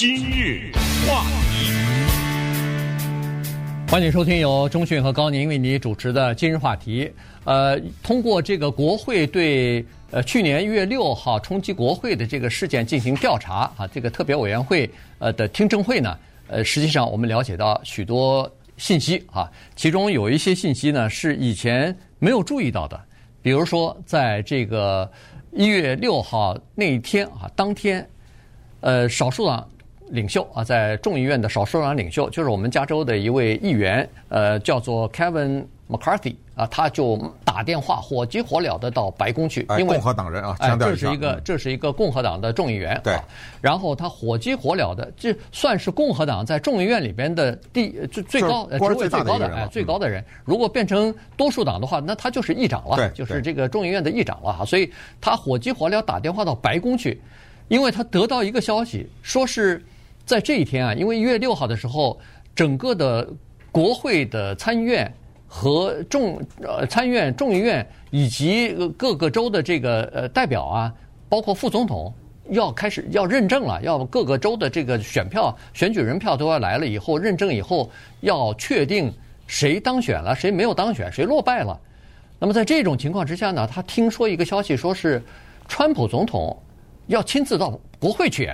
今日话题，欢迎收听由中讯和高宁为你主持的今日话题。通过这个国会对去年1月6号冲击国会的这个事件进行调查啊，这个特别委员会的听证会呢，实际上我们了解到许多信息啊，其中有一些信息呢是以前没有注意到的，比如说在这个1月6号那一天啊，当天。少数党领袖啊，在众议院的少数党领袖，就是我们加州的一位议员，叫做 Kevin McCarthy 啊，他就打电话火急火燎的到白宫去，因为共和党人啊，强调一下，这是一个共和党的众议员，对，然后他火急火燎的，这算是共和党在众议院里边的最高的人，如果变成多数党的话，那他就是议长了，就是这个众议院的议长了哈，所以他火急火燎打电话到白宫去。因为他得到一个消息，说是在这一天啊，因为1月6号的时候，整个的国会的参议院和参议院、众议院以及各个州的这个代表啊，包括副总统要开始要认证了，要各个州的这个选举人票都要来了以后，认证以后要确定谁当选了，谁没有当选，谁落败了。那么在这种情况之下呢，他听说一个消息，说是川普总统。要亲自到国会去，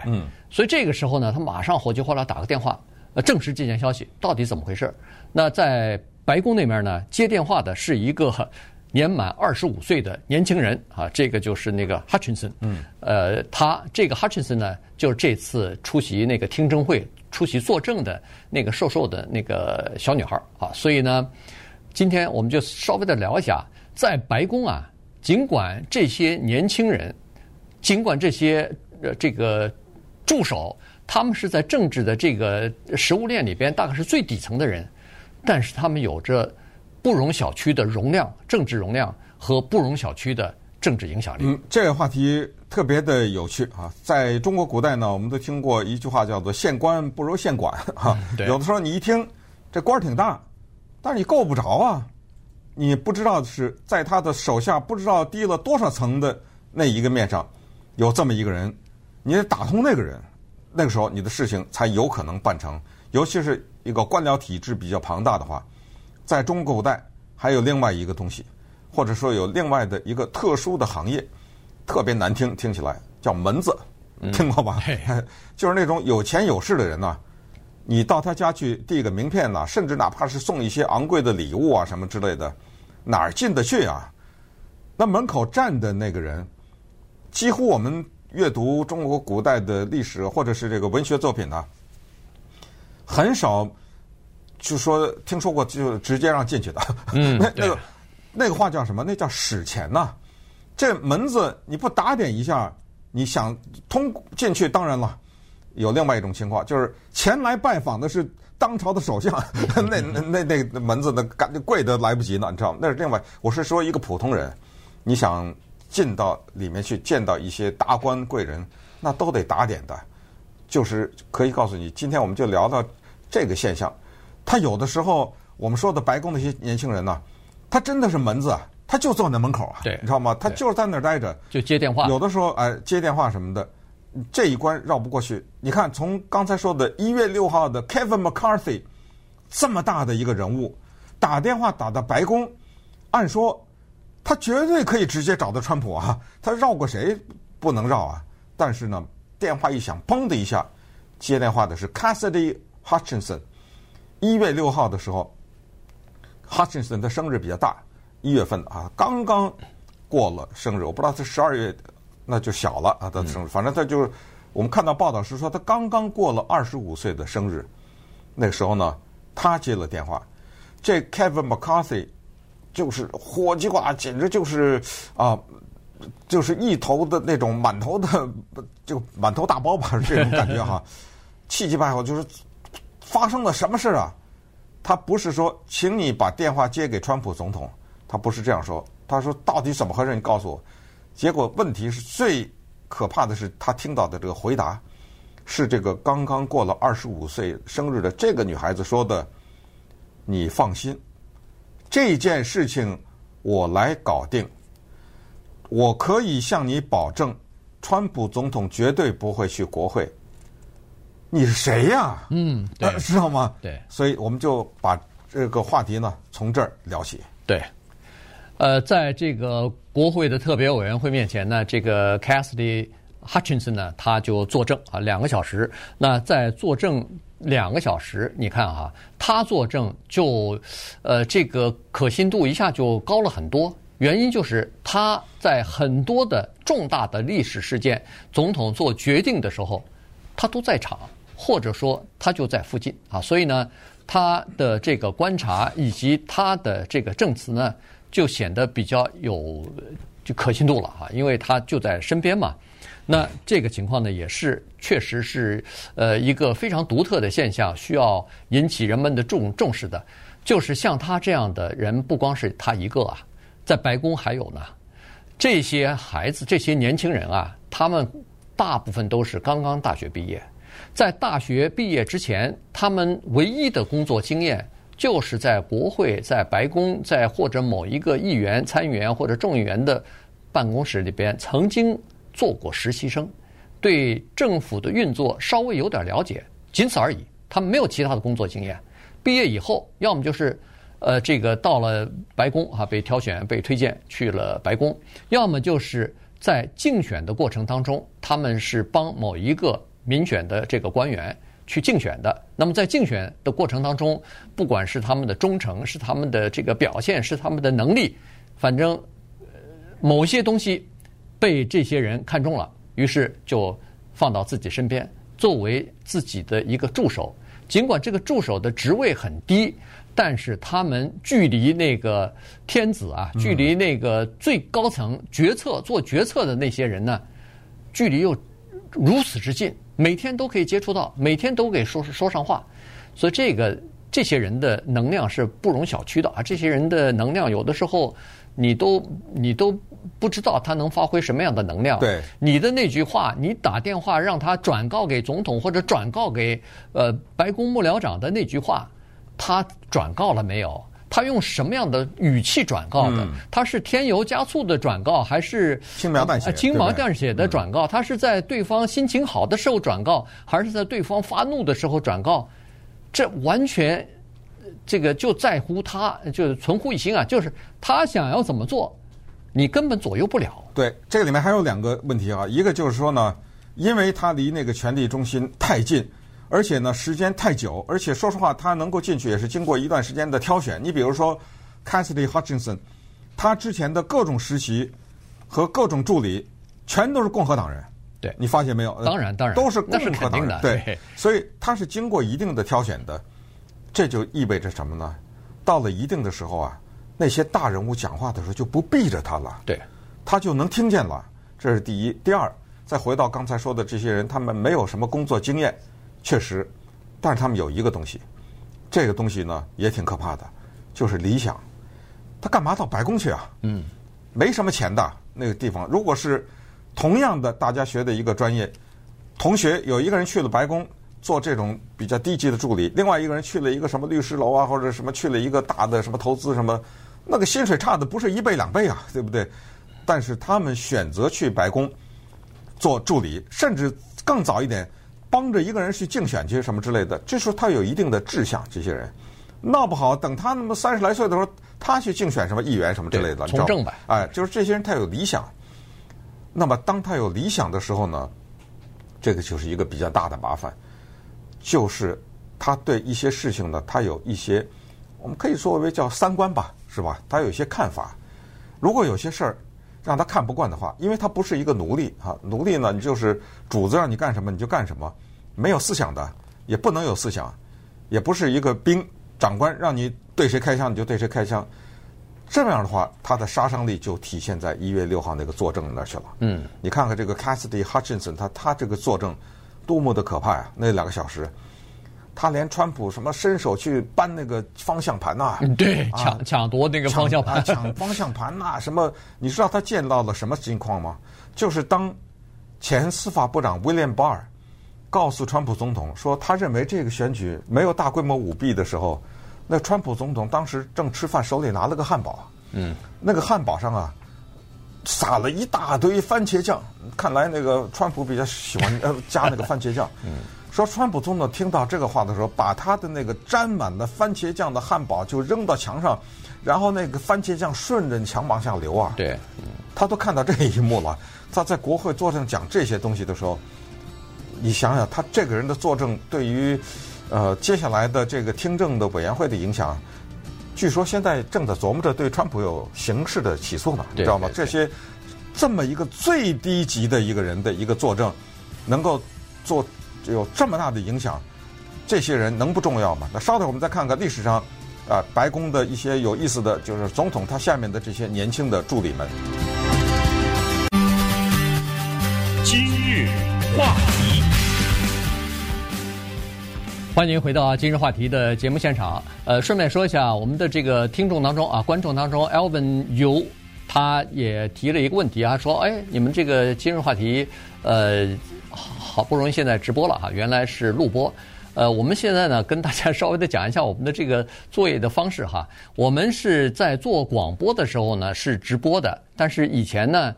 所以这个时候呢，他马上火急火燎打个电话，证实这件消息到底怎么回事。那在白宫那边呢，接电话的是一个年满25岁的年轻人啊，这个就是那个 Hutchinson，他这个 Hutchinson 呢，就是这次出席那个听证会、出席作证的那个瘦的那个小女孩啊，所以呢，今天我们就稍微的聊一下，在白宫啊，尽管这些年轻人。尽管这些这个助手，他们是在政治的这个食物链里边大概是最底层的人，但是他们有着不容小觑的容量、政治容量和不容小觑的政治影响力。这个话题特别的有趣啊！在中国古代呢，我们都听过一句话叫做“县官不如县管”啊。有的时候你一听这官儿挺大，但是你够不着啊，你不知道是在他的手下不知道低了多少层的那一个面上。有这么一个人，你得打通那个人，那个时候你的事情才有可能办成。尤其是一个官僚体制比较庞大的话，在中国古代还有另外一个东西，或者说有另外的一个特殊的行业，特别难听，听起来叫门子，听过吧？就是那种有钱有势的人呐，你到他家去递个名片呐，甚至哪怕是送一些昂贵的礼物啊什么之类的，哪儿进得去啊？那门口站的那个人。几乎我们阅读中国古代的历史或者是这个文学作品呢，很少就说听说过就直接让进去的。那个话叫什么？那叫使钱呐、啊。这门子你不打点一下，你想通进去，当然了，有另外一种情况，就是前来拜访的是当朝的首相，那门子的贵得来不及呢，你知道吗？那是另外，我是说一个普通人，你想。进到里面去见到一些达官贵人，那都得打点的，就是可以告诉你，今天我们就聊到这个现象。他有的时候我们说的白宫那些年轻人呢、啊，他真的是门子啊，他就坐在门口啊，你知道吗？他就是在那儿待着，就接电话。有的时候哎，接电话什么的，这一关绕不过去。你看，从刚才说的1月6号的 Kevin McCarthy 这么大的一个人物，打电话打到白宫，按说。他绝对可以直接找到川普啊，他绕过谁不能绕啊？但是呢，电话一响，砰的一下，接电话的是 Cassidy Hutchinson。1月6号的时候 ，Hutchinson 的生日比较大，1月份啊，刚刚过了生日，我不知道他12月那就小了啊，他的生日，反正他就是我们看到报道是说他刚刚过了25岁的生日，那个时候呢，他接了电话，这 Kevin McCarthy。就是火鸡瓜，简直就是啊，就是一头的那种满头的，就满头大包吧，这种感觉哈，气急败坏。就是发生了什么事啊？他不是说请你把电话接给川普总统，他不是这样说。他说到底怎么回事？你告诉我。结果问题是最可怕的是，他听到的这个回答是这个刚刚过了25岁生日的这个女孩子说的：“你放心。”这件事情我来搞定，我可以向你保证，川普总统绝对不会去国会。你是谁呀？嗯，对，知道吗？对，所以我们就把这个话题呢从这儿聊起。对，在这个国会的特别委员会面前呢，这个 Cassidy Hutchinson 呢，他就作证啊，2个小时。那在作证2个小时，你看啊，他作证就，这个可信度一下就高了很多。原因就是他在很多的重大的历史事件，总统做决定的时候，他都在场，或者说他就在附近啊，所以呢，他的这个观察以及他的这个证词呢，就显得比较有就可信度了啊，因为他就在身边嘛。那这个情况呢，也是确实是一个非常独特的现象，需要引起人们的重视的。就是像他这样的人，不光是他一个啊，在白宫还有呢。这些孩子，这些年轻人啊，他们大部分都是刚刚大学毕业，在大学毕业之前，他们唯一的工作经验就是在国会、在白宫、在或者某一个议员、参议员或者众议员的办公室里边曾经做过实习生，对政府的运作稍微有点了解，仅此而已。他们没有其他的工作经验。毕业以后，要么就是这个到了白宫啊，被挑选、被推荐去了白宫；要么就是在竞选的过程当中，他们是帮某一个民选的这个官员去竞选的。那么在竞选的过程当中，不管是他们的忠诚、是他们的这个表现、是他们的能力，反正某些东西被这些人看中了，于是就放到自己身边，作为自己的一个助手。尽管这个助手的职位很低，但是他们距离那个天子啊，距离那个最高层做决策的那些人呢，距离又如此之近，每天都可以接触到，每天都可以说上话。所以这些人的能量是不容小觑的啊！这些人的能量有的时候你都不知道他能发挥什么样的能量。对，你的那句话，你打电话让他转告给总统或者转告给白宫幕僚长的那句话，他转告了没有？他用什么样的语气转告的？他是添油加醋的转告，还是轻描淡写？轻描淡写的转告。他是在对方心情好的时候转告，还是在对方发怒的时候转告？这完全。这个就在乎他，就是存乎一心啊，就是他想要怎么做，你根本左右不了。对，这个里面还有2个问题啊，一个就是说呢，因为他离那个权力中心太近，而且呢时间太久，而且说实话，他能够进去也是经过一段时间的挑选。你比如说 Cassidy Hutchinson， 他之前的各种实习和各种助理全都是共和党人。对，你发现没有？当然，都是共和党人。对，所以他是经过一定的挑选的。这就意味着什么呢？到了一定的时候啊，那些大人物讲话的时候就不避着他了，对，他就能听见了。这是第一。第二，再回到刚才说的这些人，他们没有什么工作经验，确实，但是他们有一个东西，这个东西呢也挺可怕的，就是理想。他干嘛到白宫去啊？嗯，没什么钱的那个地方。如果是同样的大家学的一个专业，同学有一个人去了白宫。做这种比较低级的助理，另外一个人去了一个什么律师楼啊，或者什么去了一个大的什么投资什么，那个薪水差的不是1倍2倍啊，对不对？但是他们选择去白宫做助理，甚至更早一点帮着一个人去竞选去什么之类的，这时候他有一定的志向。这些人闹不好等他那么30来岁的时候，他去竞选什么议员什么之类的，从政吧。哎，就是这些人他有理想。那么当他有理想的时候呢，这个就是一个比较大的麻烦。就是他对一些事情呢，他有一些，我们可以说为叫三观吧，是吧？他有一些看法。如果有些事儿让他看不惯的话，因为他不是一个奴隶啊，奴隶呢，你就是主子让你干什么你就干什么，没有思想的，也不能有思想，也不是一个兵长官让你对谁开枪你就对谁开枪。这样的话，他的杀伤力就体现在1月6号那个作证那儿去了。嗯，你看看这个 Cassidy Hutchinson， 他这个作证。多么的可怕呀！那2个小时，他连川普什么伸手去搬那个方向盘呐、啊，对，抢夺那个方向盘，抢方向盘呐、啊，什么？你知道他见到了什么情况吗？就是当前司法部长 William Barr 告诉川普总统说他认为这个选举没有大规模舞弊的时候，那川普总统当时正吃饭，手里拿了个汉堡，嗯，那个汉堡上啊。撒了一大堆番茄酱，看来那个川普比较喜欢加那个番茄酱。嗯，说川普总统听到这个话的时候，把他的那个沾满了番茄酱的汉堡就扔到墙上，然后那个番茄酱顺着墙往下流啊。对，他都看到这一幕了。他在国会作证讲这些东西的时候，你想想他这个人的作证对于接下来的这个听证的委员会的影响，据说现在正在琢磨着对川普有刑事的起诉呢，你知道吗？这些这么一个最低级的一个人的一个作证，能够做有这么大的影响，这些人能不重要吗？那稍等，我们再看看历史上啊、白宫的一些有意思的就是总统他下面的这些年轻的助理们。今日话题，欢迎回到今日话题的节目现场。顺便说一下，我们的这个听众当中啊，观众当中 ，Elvin Yu 他也提了一个问题啊，说哎，你们这个今日话题好不容易现在直播了哈，原来是录播。我们现在呢跟大家稍微的讲一下我们的这个作业的方式哈。我们是在做广播的时候呢是直播的，但是以前呢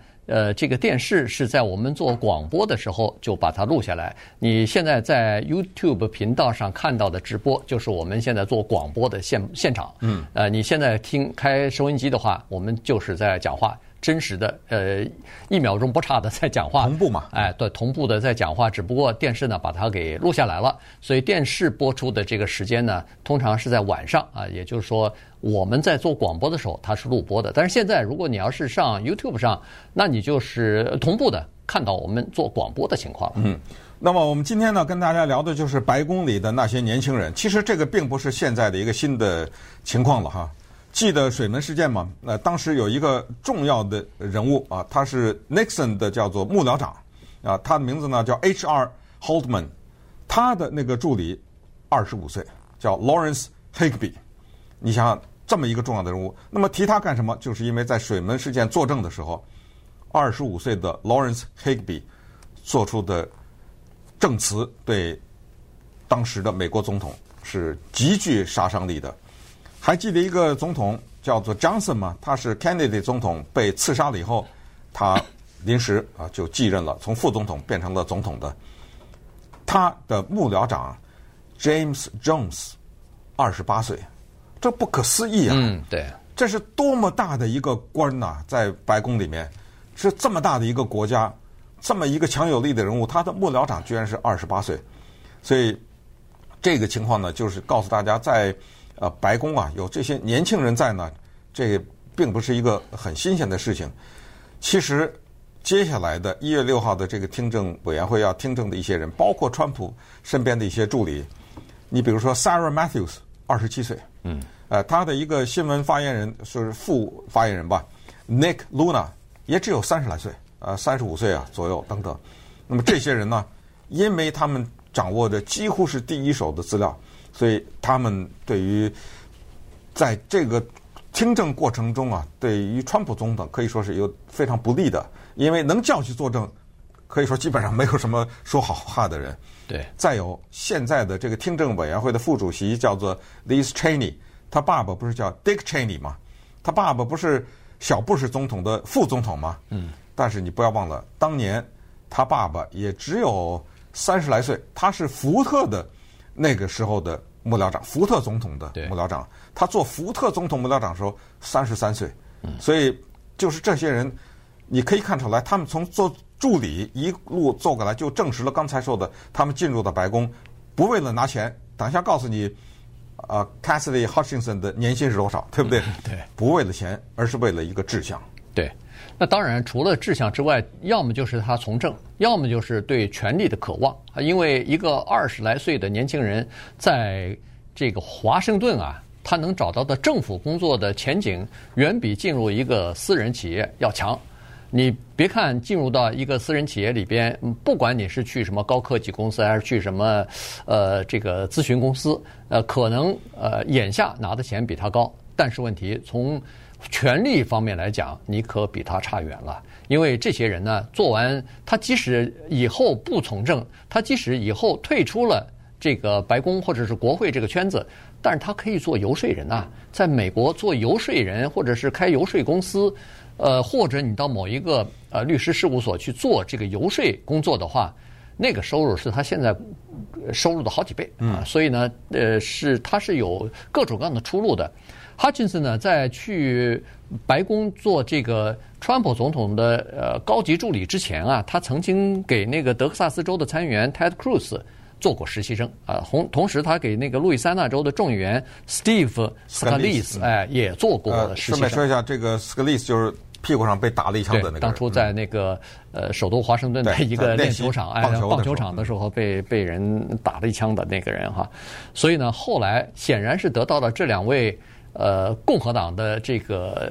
这个电视是在我们做广播的时候就把它录下来。你现在在 YouTube 频道上看到的直播就是我们现在做广播的现场。你现在听开收音机的话，我们就是在讲话。真实的，一秒钟不差的在讲话，同步嘛，哎，对，同步的在讲话，只不过电视呢把它给录下来了，所以电视播出的这个时间呢，通常是在晚上啊，也就是说我们在做广播的时候它是录播的，但是现在如果你要是上 YouTube 上，那你就是同步的看到我们做广播的情况了。嗯，那么我们今天呢跟大家聊的就是白宫里的那些年轻人，其实这个并不是现在的一个新的情况了哈。记得水门事件吗？当时有一个重要的人物啊，他是 Nixon 的叫做幕僚长啊，他的名字呢叫 H.R. Haldeman， 他的那个助理25岁，叫 Lawrence Higby。你想想这么一个重要的人物，那么提他干什么？就是因为在水门事件作证的时候，25岁的 Lawrence Higby 做出的证词对当时的美国总统是极具杀伤力的。还记得一个总统叫做 Johnson 吗？他是 Kennedy 总统被刺杀了以后，他临时啊就继任了，从副总统变成了总统的。他的幕僚长 James Jones， 28岁，这不可思议啊！嗯，对，这是多么大的一个官呐、啊，在白宫里面是这么大的一个国家，这么一个强有力的人物，他的幕僚长居然是28岁，所以这个情况呢，就是告诉大家在。白宫啊，有这些年轻人在呢，这并不是一个很新鲜的事情。其实，接下来的1月6号的这个听证委员会要听证的一些人，包括川普身边的一些助理，你比如说 Sarah Matthews， 27岁，他的一个新闻发言人，就是副发言人吧 ，Nick Luna 也只有30来岁，35岁啊左右等等。那么这些人呢，因为他们掌握着几乎是第一手的资料。所以他们对于在这个听证过程中啊，对于川普总统可以说是有非常不利的，因为能叫去作证，可以说基本上没有什么说好话的人。对。再有现在的这个听证委员会的副主席叫做 Liz Cheney， 他爸爸不是叫 Dick Cheney 吗？他爸爸不是小布什总统的副总统吗？嗯。但是你不要忘了，当年他爸爸也只有30来岁，他是福特的。那个时候的幕僚长，福特总统的幕僚长，他做福特总统幕僚长的时候33岁，所以就是这些人，你可以看出来，他们从做助理一路做过来，就证实了刚才说的，他们进入到白宫不为了拿钱。等一下告诉你，Cassidy Hutchinson 的年薪是多少，对不对？对，不为了钱，而是为了一个志向。对。那当然，除了志向之外，要么就是他从政，要么就是对权力的渴望。因为一个20来岁的年轻人，在这个华盛顿啊，他能找到的政府工作的前景，远比进入一个私人企业要强。你别看进入到一个私人企业里边，不管你是去什么高科技公司，还是去什么这个咨询公司，可能眼下拿的钱比他高，但是问题从。权力方面来讲，你可比他差远了。因为这些人呢，做完他即使以后不从政，他即使以后退出了这个白宫或者是国会这个圈子，但是他可以做游说人呐。在美国做游说人，或者是开游说公司，或者你到某一个律师事务所去做这个游说工作的话，那个收入是他现在收入的好几倍啊，所以呢，他是有各种各样的出路的。Hutchinson 呢，在去白宫做这个川普总统的高级助理之前啊，他曾经给那个德克萨斯州的参议员 Ted Cruz 做过实习生啊，同时他给那个路易斯安那州的众议员 Steve Scalise 也做过实习生。顺便说一下，这个 Scalise 就是屁股上被打了一枪的那个。当初在那个首都华盛顿的一个练球场，棒球场的时候被人打了一枪的那个人哈。所以呢，后来显然是得到了这两位。共和党的这个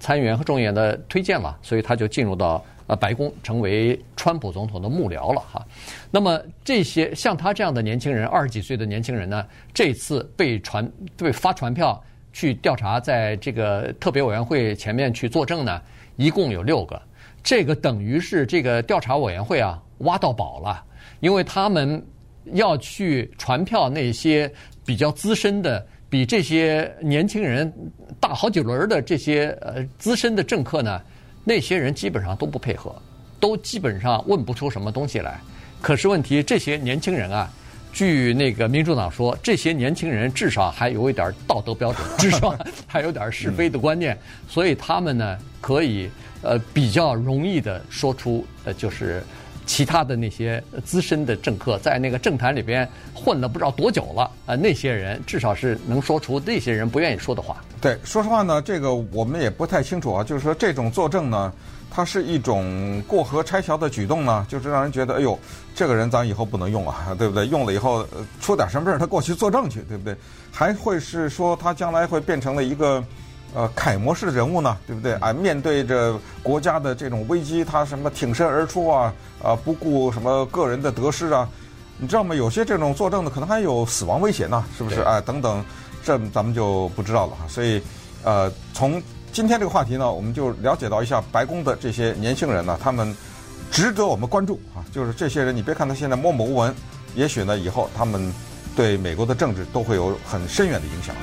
参议员和众议员的推荐了，所以他就进入到白宫，成为川普总统的幕僚了哈。那么这些像他这样的年轻人，20几岁的年轻人呢，这次被发传票去调查，在这个特别委员会前面去作证呢，一共有6个。这个等于是这个调查委员会啊挖到宝了，因为他们要去传票那些比较资深的。比这些年轻人大好几轮的这些资深的政客呢，那些人基本上都不配合，都基本上问不出什么东西来。可是问题，这些年轻人啊，据那个民主党说，这些年轻人至少还有一点道德标准，至少还有点是非的观念，所以他们呢可以比较容易的说出就是。其他的那些资深的政客在那个政坛里边混了不知道多久了啊，那些人至少是能说出那些人不愿意说的话。对，说实话呢，这个我们也不太清楚啊。就是说，这种作证呢，它是一种过河拆桥的举动呢，就是让人觉得，哎呦，这个人咱以后不能用啊，对不对？用了以后出点什么事儿，他过去作证去，对不对？还会是说他将来会变成了一个。楷模式人物呢，对不对啊？面对着国家的这种危机，他什么挺身而出啊？不顾什么个人的得失啊？你知道吗？有些这种作证的可能还有死亡威胁呢，是不是啊？等等，这咱们就不知道了哈。所以，从今天这个话题呢，我们就了解到一下白宫的这些年轻人呢，他们值得我们关注啊。就是这些人，你别看他现在默默无闻，也许呢以后他们对美国的政治都会有很深远的影响。